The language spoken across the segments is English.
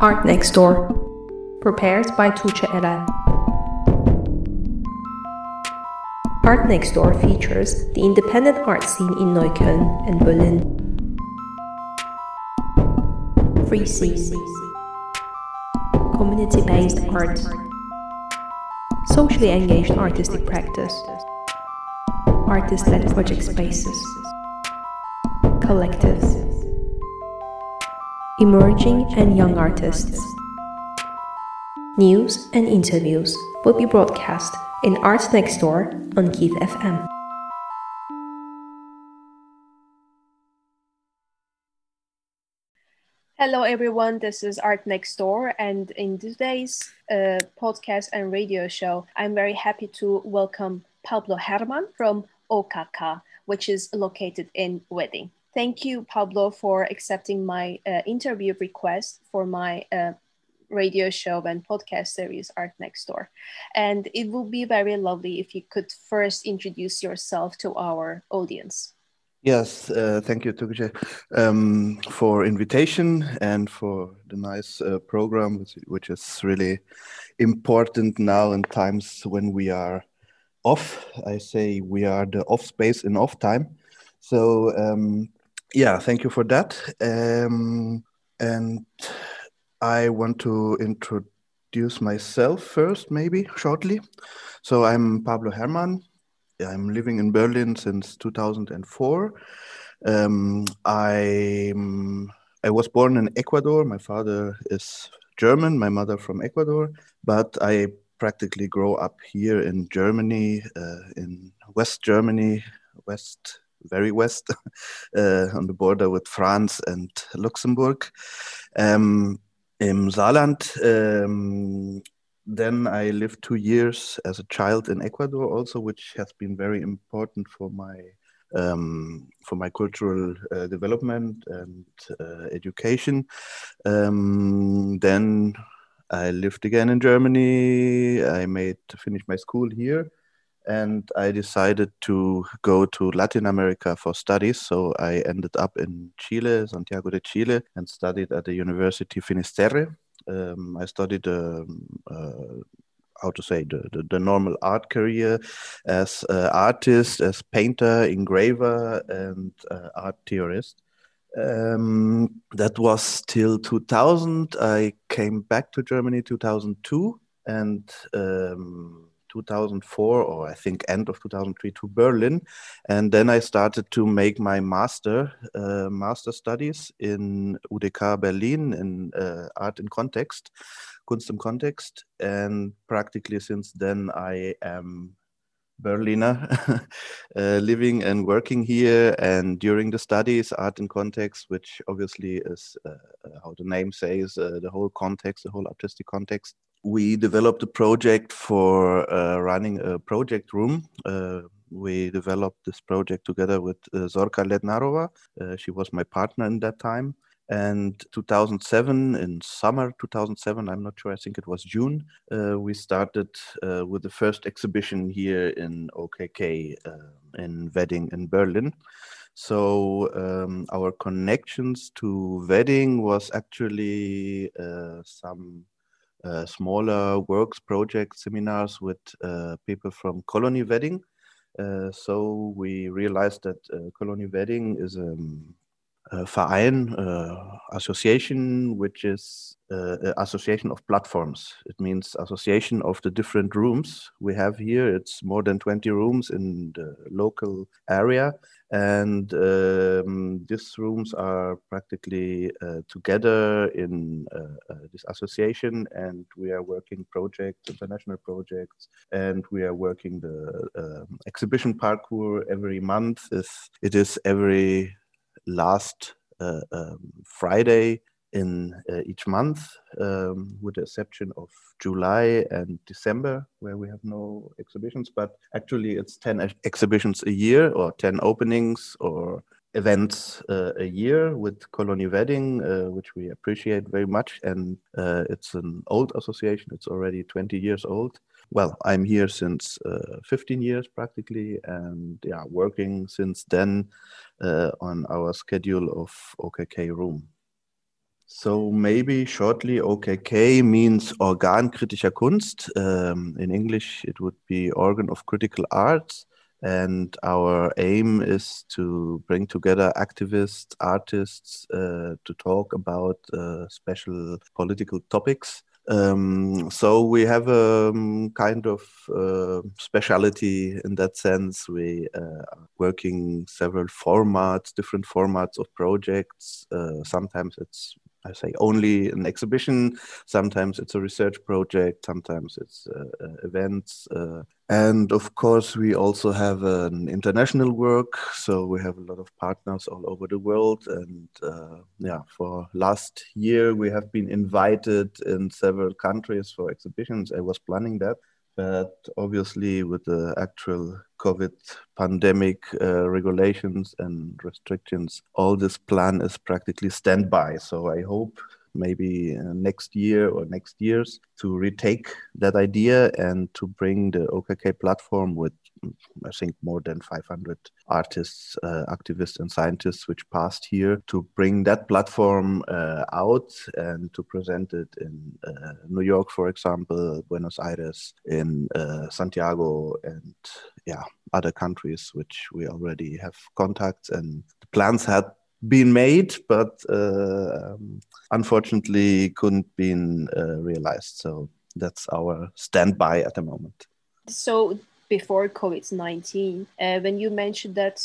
Art Next Door, prepared by Tuğçe Eran. Art Next Door features the independent art scene in Neukölln and Berlin. Free scene, community-based art, socially engaged artistic practice, artist-led project spaces, collectives, emerging and young artists. News and interviews will be broadcast in Art Next Door on Keith FM. Hello everyone, this is Art Next Door, and in today's podcast and radio show, I'm very happy to welcome Pablo Herrmann from Okaka, which is located in Wedding. Thank you, Pablo, for accepting my interview request for my radio show and podcast series, Art Next Door. And it would be very lovely if you could first introduce yourself to our audience. Yes, thank you, Tuğçe, for invitation and for the nice program, which is really important now in times when we are off. I say we are the off space in off time. So, yeah, thank you for that. And I want to introduce myself first, maybe shortly. So I'm Pablo Herrmann. I'm living in Berlin since 2004. I was born in Ecuador. My father is German, my mother from Ecuador, but I practically grew up here in Germany, in West Germany, very west, on the border with France and Luxembourg, in Saarland. Then I lived 2 years as a child in Ecuador also, which has been very important for my cultural development and education. Then I lived again in Germany. I finished my school here. And I decided to go to Latin America for studies. So I ended up in Chile, Santiago de Chile, and studied at the University Finisterre. I studied, the normal art career as artist, as painter, engraver, and art theorist. That was till 2000. I came back to Germany 2002 and 2004, or I think end of 2003, to Berlin, and then I started to make my master studies in UDK Berlin in Art in Kontext, Kunst im Kontext, and practically since then I am Berliner, living and working here. And during the studies, Art in Kontext, which obviously is how the name says, the whole artistic context, we developed a project for running a project room. We developed this project together with Zorka Lednarowa. She was my partner in that time. And 2007, in summer 2007, I'm not sure, I think it was June, we started with the first exhibition here in OKK, in Wedding in Berlin. So our connections to Wedding was actually some smaller works, projects, seminars with people from Colony Wedding. So we realized that Colony Wedding is a Verein, association, which is association of platforms. It means association of the different rooms we have here. It's more than 20 rooms in the local area. And these rooms are practically together in this association, and we are working projects, international projects, and we are working the exhibition parkour every month. It is every last Friday in each month, with the exception of July and December, where we have no exhibitions, but actually it's 10 exhibitions a year, or 10 openings or events a year with Colony Wedding, which we appreciate very much. And it's an old association. It's already 20 years old. well, I'm here since 15 years practically, and yeah, working since then on our schedule of OKK Room. So maybe shortly, OKK means Organ Kritischer Kunst. In English, it would be Organ of Critical Arts. And our aim is to bring together activists, artists, to talk about special political topics. So we have a kind of speciality in that sense. We are working several formats, different formats of projects. Sometimes it's, I say, only an exhibition. Sometimes it's a research project. Sometimes it's events. And of course, we also have an international work. So we have a lot of partners all over the world. And yeah, for last year, we have been invited in several countries for exhibitions. I was planning that. But obviously, with the actual COVID pandemic regulations and restrictions, all this plan is practically standby. So I hope maybe next year or next years to retake that idea and to bring the OKK platform with, I think, more than 500 artists, activists and scientists which passed here, to bring that platform out and to present it in New York, for example, Buenos Aires, in Santiago, and yeah, other countries which we already have contacts, and the plans had been made, but unfortunately couldn't be realized. So that's our standby at the moment. So before COVID-19, when you mentioned that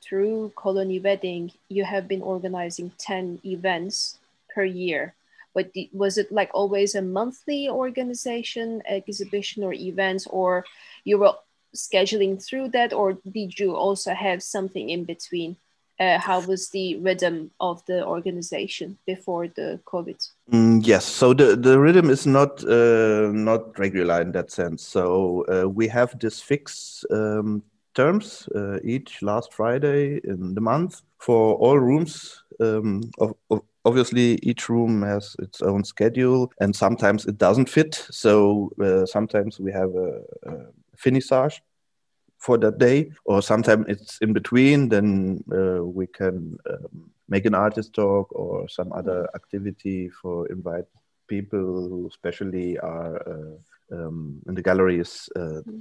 through Colony Wedding, you have been organizing 10 events per year. But was it like always a monthly organization, exhibition or events, or you were scheduling through that, or did you also have something in between? How was the rhythm of the organization before the COVID? Yes, so the rhythm is not regular in that sense. So we have this fixed terms each last Friday in the month for all rooms. Obviously, each room has its own schedule, and sometimes it doesn't fit. So sometimes we have a finissage for that day, or sometimes it's in between, then we can make an artist talk or some other activity for invite people who especially are in the galleries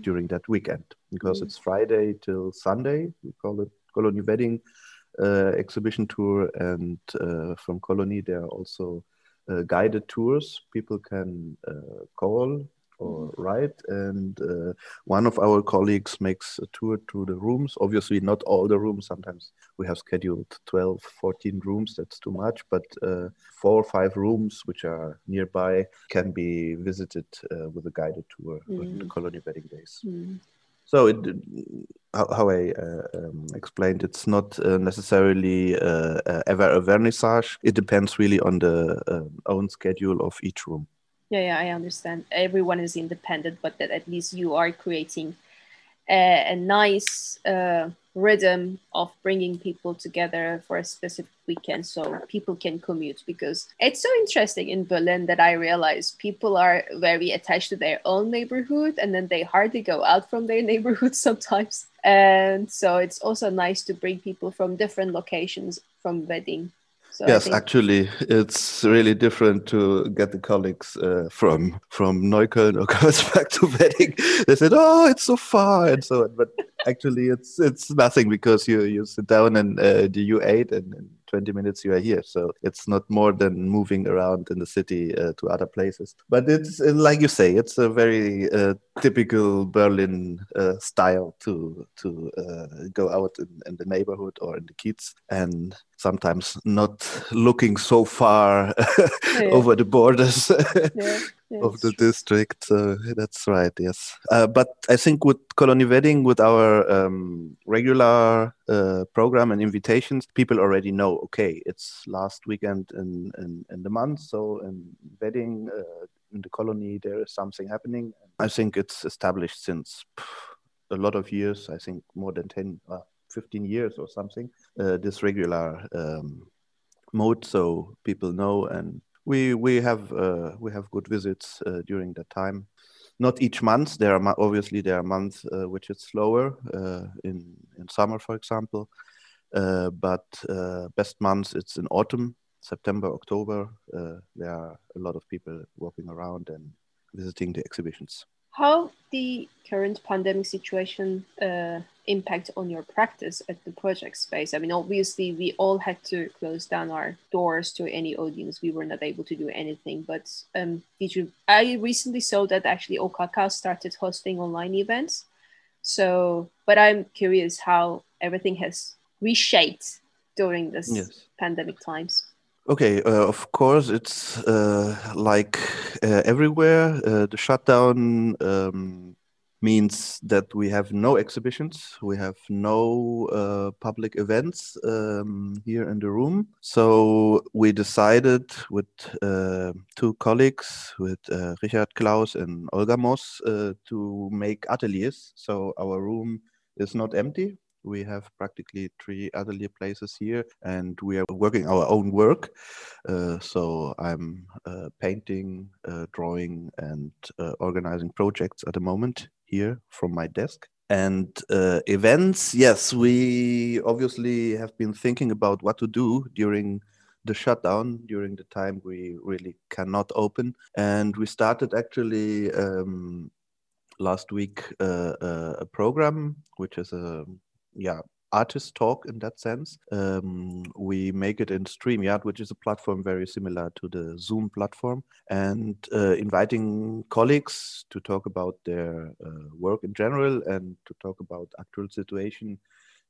during that weekend. Because it's Friday till Sunday, we call it Colony Wedding exhibition tour, and from Colony there are also guided tours. People can call or right, and one of our colleagues makes a tour to the rooms. Obviously, not all the rooms. Sometimes we have scheduled 12, 14 rooms. That's too much. But 4 or 5 rooms which are nearby can be visited with a guided tour on the Colony Wedding days. So how I explained, it's not necessarily ever a vernissage. It depends really on the own schedule of each room. Yeah, I understand. Everyone is independent, but that at least you are creating a nice rhythm of bringing people together for a specific weekend so people can commute. Because it's so interesting in Berlin that I realize people are very attached to their own neighborhood, and then they hardly go out from their neighborhood sometimes. And so it's also nice to bring people from different locations from wedding. So yes, actually, it's really different to get the colleagues from Neukölln or comes back to Wedding. They said, "Oh, it's so far," and so on. But actually, it's nothing, because you sit down and do you ate, and in 20 minutes you are here. So it's not more than moving around in the city to other places. But it's like you say, it's a very typical Berlin style to go out in the neighborhood or in the kiez, and sometimes not looking so far over the borders of the district. That's right, yes. But I think with Colony Wedding, with our regular program and invitations, people already know, okay, it's last weekend in the month, so in Wedding, in the Colony, there is something happening. I think it's established since a lot of years, I think more than 15 years or something, this regular mode, so people know, and we have good visits during that time. not each month. There are months which is slower in summer, for example. But best months, it's in autumn, September, October. There are a lot of people walking around and visiting the exhibitions. How the current pandemic situation impact on your practice at the project space? I mean, obviously, we all had to close down our doors to any audience. We were not able to do anything. But I recently saw that actually Okaka started hosting online events. So, but I'm curious how everything has reshaped during this pandemic times. Okay, of course, it's like everywhere. The shutdown means that we have no exhibitions, we have no public events here in the room. So we decided with two colleagues, with Richard Klaus and Olga Moss, to make ateliers. So our room is not empty. We have practically 3 atelier places here, and we are working our own work. So I'm painting, drawing, and organizing projects at the moment here from my desk. And events, yes, we obviously have been thinking about what to do during the shutdown, during the time we really cannot open. And we started actually last week a program, which is artist talk in that sense. We make it in StreamYard, which is a platform very similar to the Zoom platform, and inviting colleagues to talk about their work in general and to talk about actual situation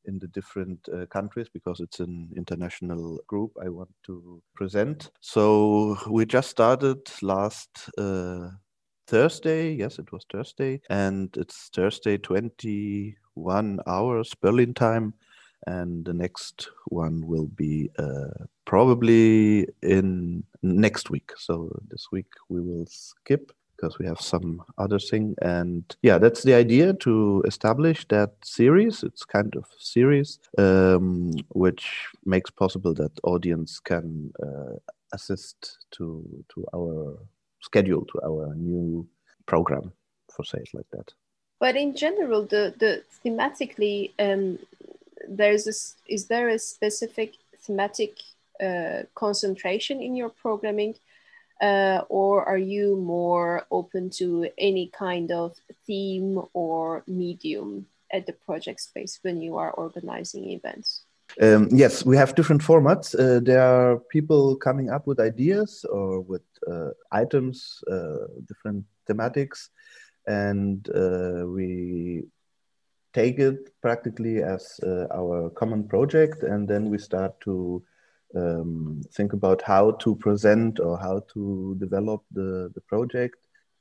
in the different countries, because it's an international group I want to present. So we just started last Thursday. Yes, it was Thursday. And it's Thursday, 21 hours Berlin time, and the next one will be probably in next week. So this week we will skip because we have some other thing. And yeah, that's the idea, to establish that series. It's kind of series which makes possible that audience can assist to our schedule, to our new program, for say it like that. But in general, the thematically, is there a specific thematic concentration in your programming, or are you more open to any kind of theme or medium at the project space when you are organizing events? Yes, we have different formats. There are people coming up with ideas or with items, different thematics. And we take it practically as our common project, and then we start to think about how to present or how to develop the project.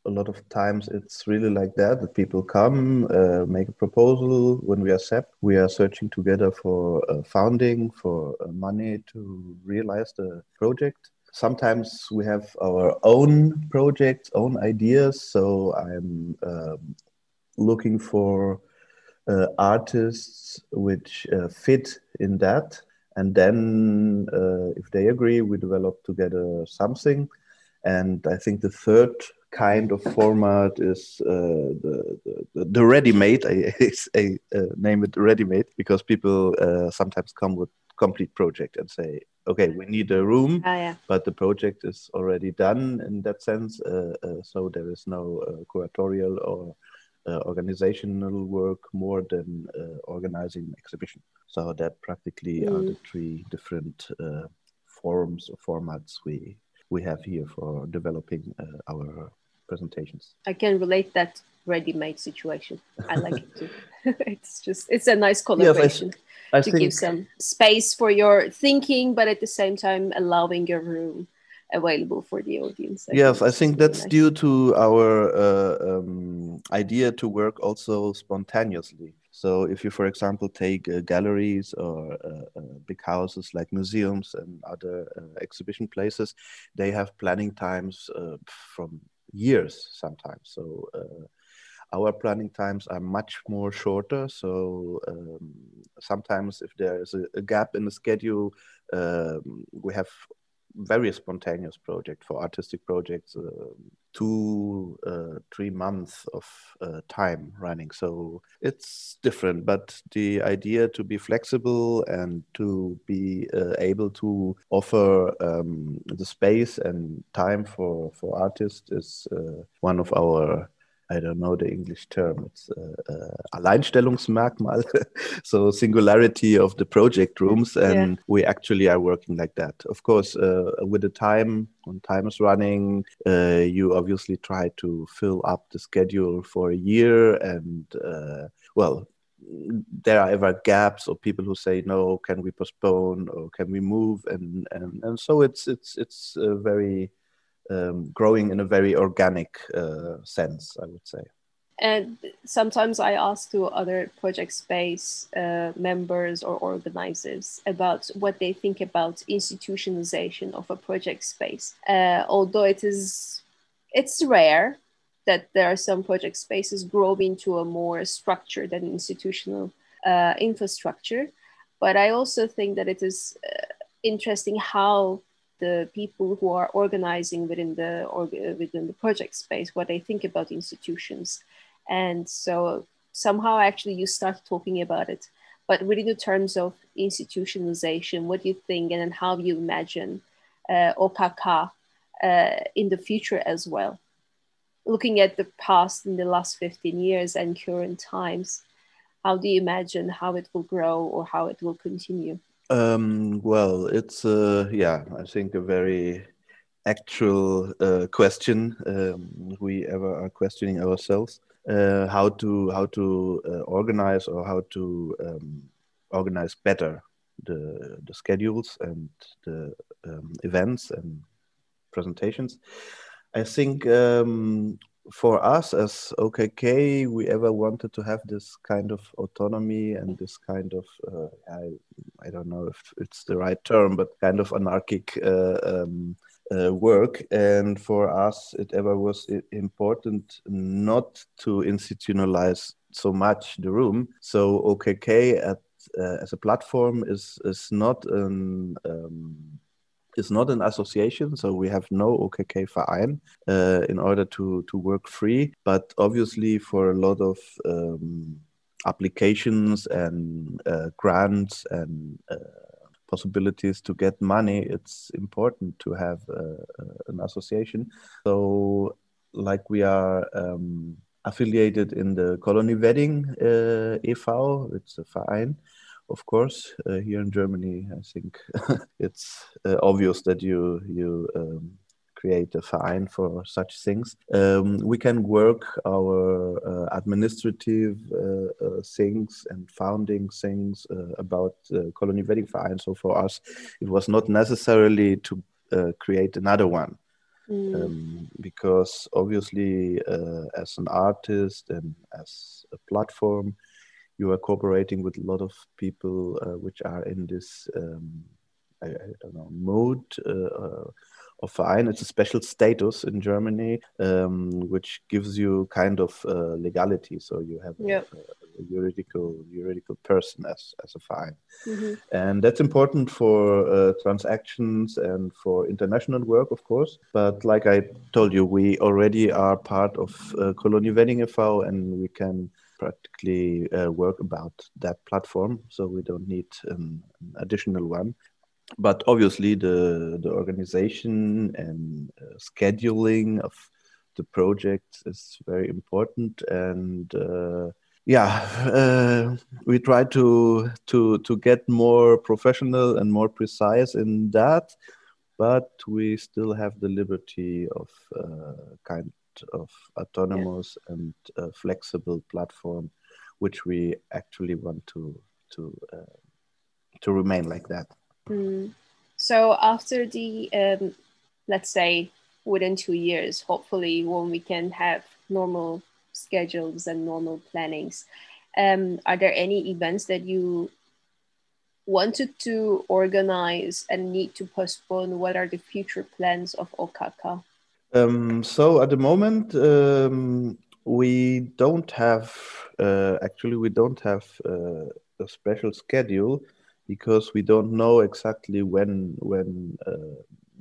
A lot of times it's really like that people come, make a proposal. When we accept, we are searching together for funding, for money to realize the project. Sometimes we have our own projects, own ideas. So I'm looking for artists which fit in that. And then if they agree, we develop together something. And I think the third kind of format is the ready-made. I name it ready-made because people sometimes come with complete project and say, okay, we need a room, but the project is already done in that sense. So there is no curatorial or organizational work more than organizing an exhibition. So that practically are the 3 different forms or formats we have here for developing our presentations. I can relate that ready-made situation. I like it too. It's a nice collaboration. Yes, I think give some space for your thinking, but at the same time allowing a room available for the audience. I think that's nice. Due to our idea to work also spontaneously. So if you, for example, take galleries or big houses like museums and other exhibition places, they have planning times from years sometimes. So our planning times are much more shorter. So sometimes if there is a gap in the schedule, we have very spontaneous project for artistic projects, 2-3 months of time running. So it's different, but the idea to be flexible and to be able to offer the space and time for artists is one of our, I don't know the English term, it's Alleinstellungsmerkmal, so singularity of the project rooms. And we actually are working like that. Of course, with the time, when time is running, you obviously try to fill up the schedule for a year. And well, there are ever gaps or people who say, no, can we postpone or can we move? And so it's very... growing in a very organic sense, I would say. And sometimes I ask to other Project Space members or organizers about what they think about institutionalization of a Project Space. Although it's rare that there are some Project Spaces growing into a more structured and institutional infrastructure. But I also think that it is interesting how the people who are organizing within the project space, what they think about institutions. And so somehow actually you start talking about it, but within the terms of institutionalization, what do you think and how you imagine Okaka in the future as well? Looking at the past in the last 15 years and current times, how do you imagine how it will grow or how it will continue? Well, it's, I think a very actual question. We ever are questioning ourselves how to organize or how to organize better the schedules and the events and presentations. I think for us as OKK, we ever wanted to have this kind of autonomy and this kind of, I don't know if it's the right term, but kind of anarchic work. And for us, it ever was important not to institutionalize so much the room. So OKK as a platform is not an association, so we have no OKK Verein in order to work free. But obviously for a lot of applications and grants and possibilities to get money, it's important to have an association. So like we are affiliated in the Colony Wedding e.V., it's a Verein. Of course, here in Germany, I think it's obvious that you create a Verein for such things. We can work our administrative things and founding things about Colony Wedding Verein. So for us, it was not necessarily to create another one. Because obviously as an artist and as a platform, you are cooperating with a lot of people which are in this, I don't know, mode of Verein. It's a special status in Germany, which gives you kind of legality. So you have a juridical person as a Verein. Mm-hmm. And that's important for transactions and for international work, of course. But like I told you, we already are part of Colony Wedding e.V. and we can practically work about that platform, so we don't need an additional one. But obviously the organization and scheduling of the project is very important, and we try to get more professional and more precise in that, but we still have the liberty of kind of autonomous and flexible platform, which we actually want to remain like that. So after the let's say within 2 years, hopefully when we can have normal schedules and normal plannings, are there any events that you wanted to organize and need to postpone? What are the future plans of Okaka? So at the moment, we don't have a special schedule, because we don't know exactly when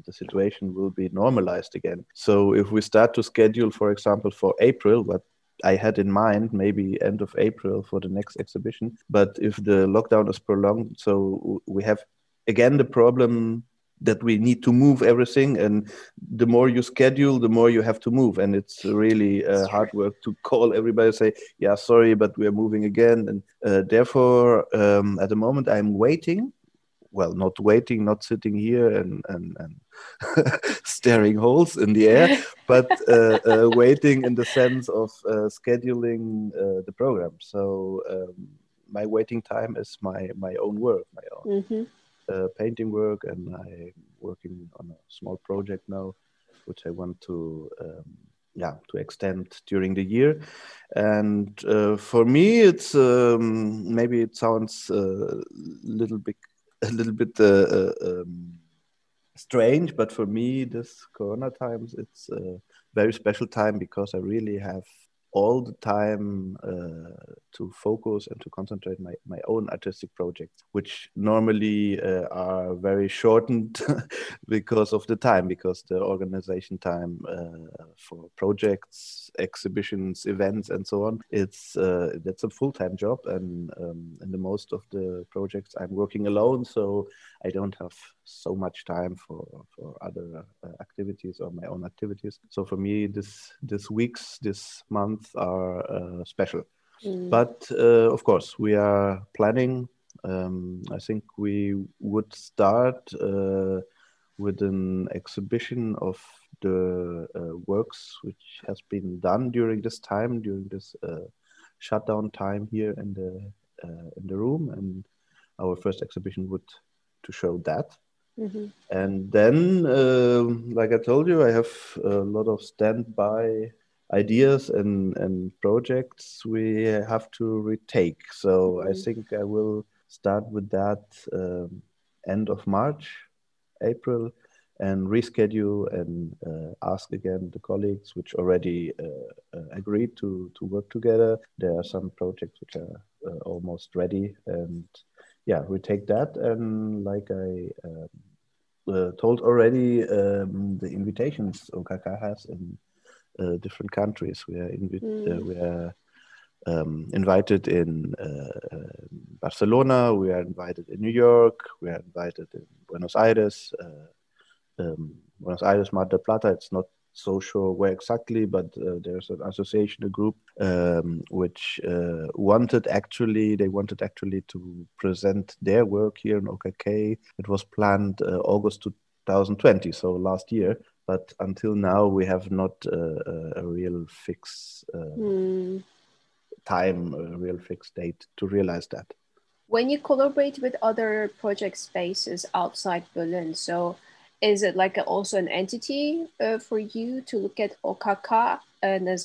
the situation will be normalized again. So if we start to schedule, for example, for April, what I had in mind, maybe end of April for the next exhibition. But if the lockdown is prolonged, so we have again the problem that we need to move everything, and the more you schedule, the more you have to move, and it's really hard work to call everybody and say, yeah, sorry, but we're moving again. And therefore, at the moment, I'm waiting. Well, not waiting, not sitting here and staring holes in the air, but waiting in the sense of scheduling the program. So my waiting time is my own work, my own painting work, and I'm working on a small project now, which I want to extend during the year. And for me, it's maybe it sounds a little bit strange, but for me, this Corona times, it's a very special time, because I really have all the time to focus and to concentrate my own artistic projects, which normally are very shortened because of the time, because the organization time for projects, exhibitions, events, and so on, that's a full-time job, and the most of the projects I'm working alone, so I don't have so much time for other activities or my own activities. So for me, this month are special. But of course we are planning. I think we would start with an exhibition of the works which has been done during this shutdown time here in the room, and our first exhibition would to show that. And then like I told you, I have a lot of standby ideas and projects we have to retake. So I think I will start with that end of March, April, and reschedule and ask again the colleagues which already agreed to work together. There are some projects which are almost ready, and yeah, retake that. And like I told already, the invitations Okaka has in different countries. We are invited in Barcelona, we are invited in New York, we are invited in Buenos Aires, Mar del Plata. It's not so sure where exactly, but there's an association, a group, which wanted actually to present their work here in OKK. It was planned August 2020, so last year. But until now, we have not a real fixed time, a real fixed date to realize that. When you collaborate with other project spaces outside Berlin, so is it like also an entity for you to look at Okaka,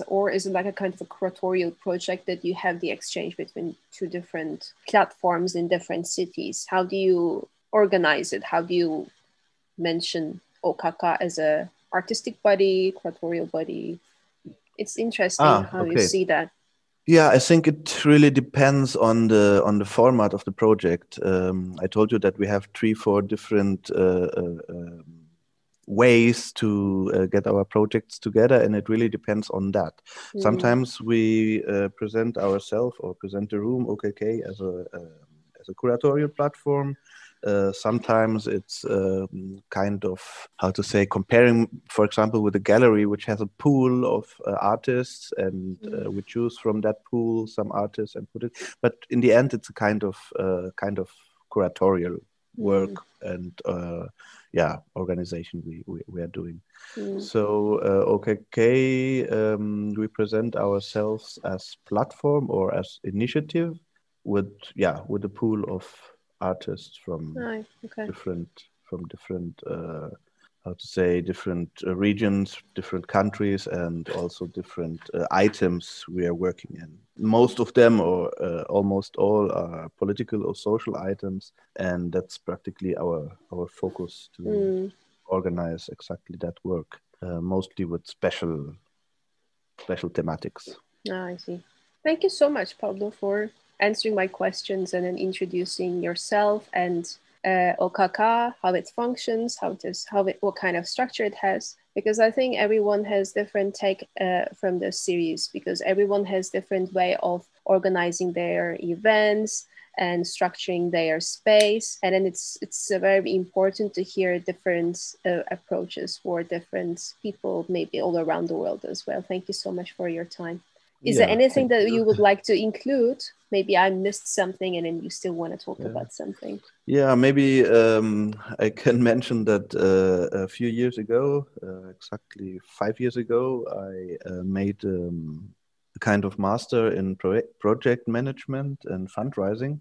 or is it like a kind of a curatorial project that you have the exchange between two different platforms in different cities? How do you organize it? How do you mention Okaka as a artistic body, curatorial body? It's interesting you see that. Yeah, I think it really depends on the format of the project. I told you that we have 3-4 different ways to get our projects together, and it really depends on that. Sometimes we present ourselves or present the room OKK as a curatorial platform. Sometimes it's kind of, how to say, comparing, for example, with a gallery which has a pool of artists, and we choose from that pool some artists and put it. But in the end, it's a kind of curatorial work and organization we are doing. So OKK, we present ourselves as platform or as initiative with a pool of artists from different different regions, different countries, and also different items we are working in. Most of them, or almost all, are political or social items, and that's practically our focus to organize exactly that work, mostly with special thematics. I see. Thank you so much, Pablo, for answering my questions and then introducing yourself and Okaka, how it functions, what kind of structure it has, because I think everyone has different take from the series, because everyone has different way of organizing their events and structuring their space. And then it's very important to hear different approaches for different people, maybe all around the world as well. Thank you so much for your time. Is there anything that you would like to include? Maybe I missed something and then you still want to talk about something. Yeah, maybe I can mention that a few years ago, exactly 5 years ago, I made a kind of master in project management and fundraising.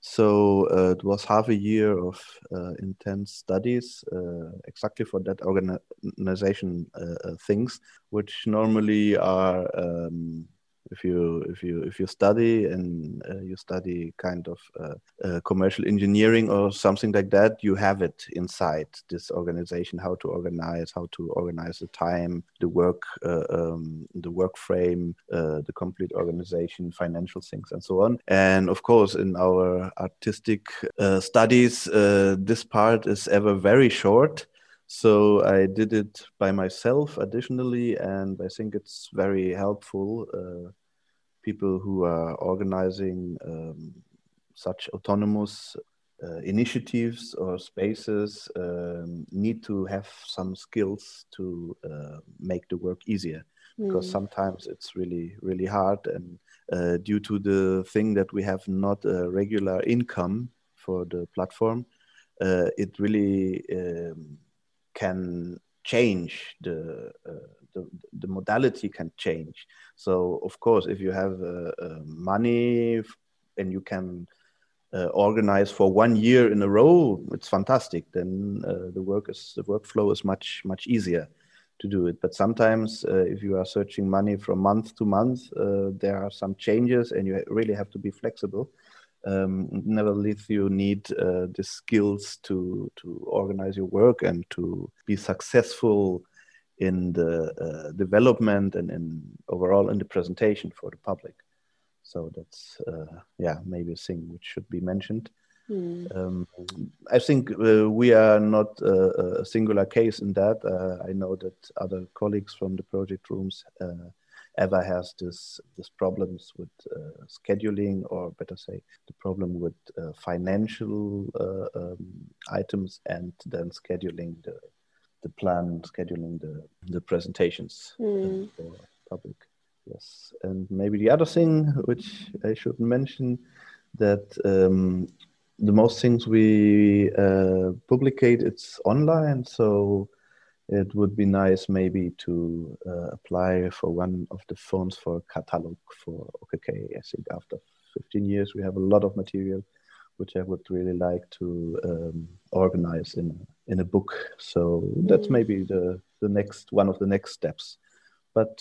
So it was half a year of intense studies exactly for that organization things, which normally are if you study and you study kind of commercial engineering or something like that, you have it inside this organization, how to organize the time, the work, the work frame, the complete organization, financial things and so on. And of course, in our artistic studies, this part is ever very short. So I did it by myself additionally, and I think it's very helpful. People who are organizing such autonomous initiatives or spaces need to have some skills to make the work easier, because sometimes it's really, really hard. And due to the thing that we have not a regular income for the platform, it really... can change, the modality can change. So of course, if you have money and you can organize for 1 year in a row, it's fantastic. Then the workflow is much, much easier to do it. But sometimes if you are searching money from month to month, there are some changes and you really have to be flexible. Nevertheless, you need the skills to organize your work and to be successful in the development and overall in the presentation for the public. So that's maybe a thing which should be mentioned. I think we are not a singular case in that. I know that other colleagues from the project rooms Eva has this problems with scheduling, or better say, the problem with financial items, and then scheduling the plan, scheduling the presentations for public. Yes, and maybe the other thing which I should mention, that the most things we publicate, it's online, so it would be nice maybe to apply for one of the forms for catalog for OKK. I think after 15 years, we have a lot of material, which I would really like to organize in a book. So that's maybe one of the next steps. But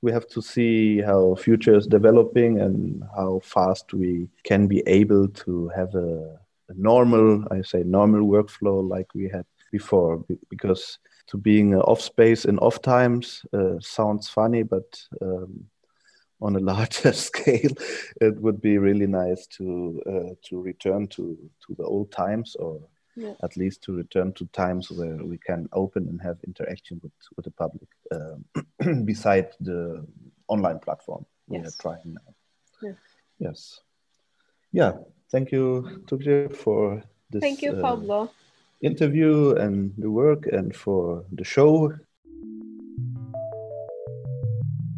we have to see how future is developing and how fast we can be able to have a normal workflow like we had before, because to being off space and off times sounds funny, but on a larger scale, it would be really nice to return to the old times, or at least to return to times where we can open and have interaction with the public, besides the online platform we are trying now. Yeah. Yes. Yeah. Thank you, Tuğçe, for this. Thank you, Pablo. Interview and the work and for the show.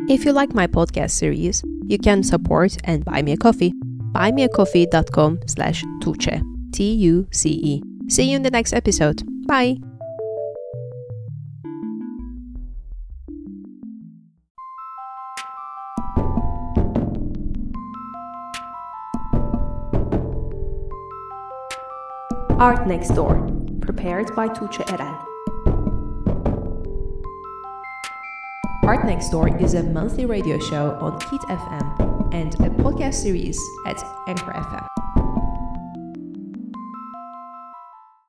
If you like my podcast series, you can support and buy me a coffee. buymeacoffee.com/Tuğçe TUCE. See you in the next episode. Bye. Art Next Door, prepared by Tuğçe Eran. Art Next Door is a monthly radio show on Kit FM and a podcast series at Anchor FM.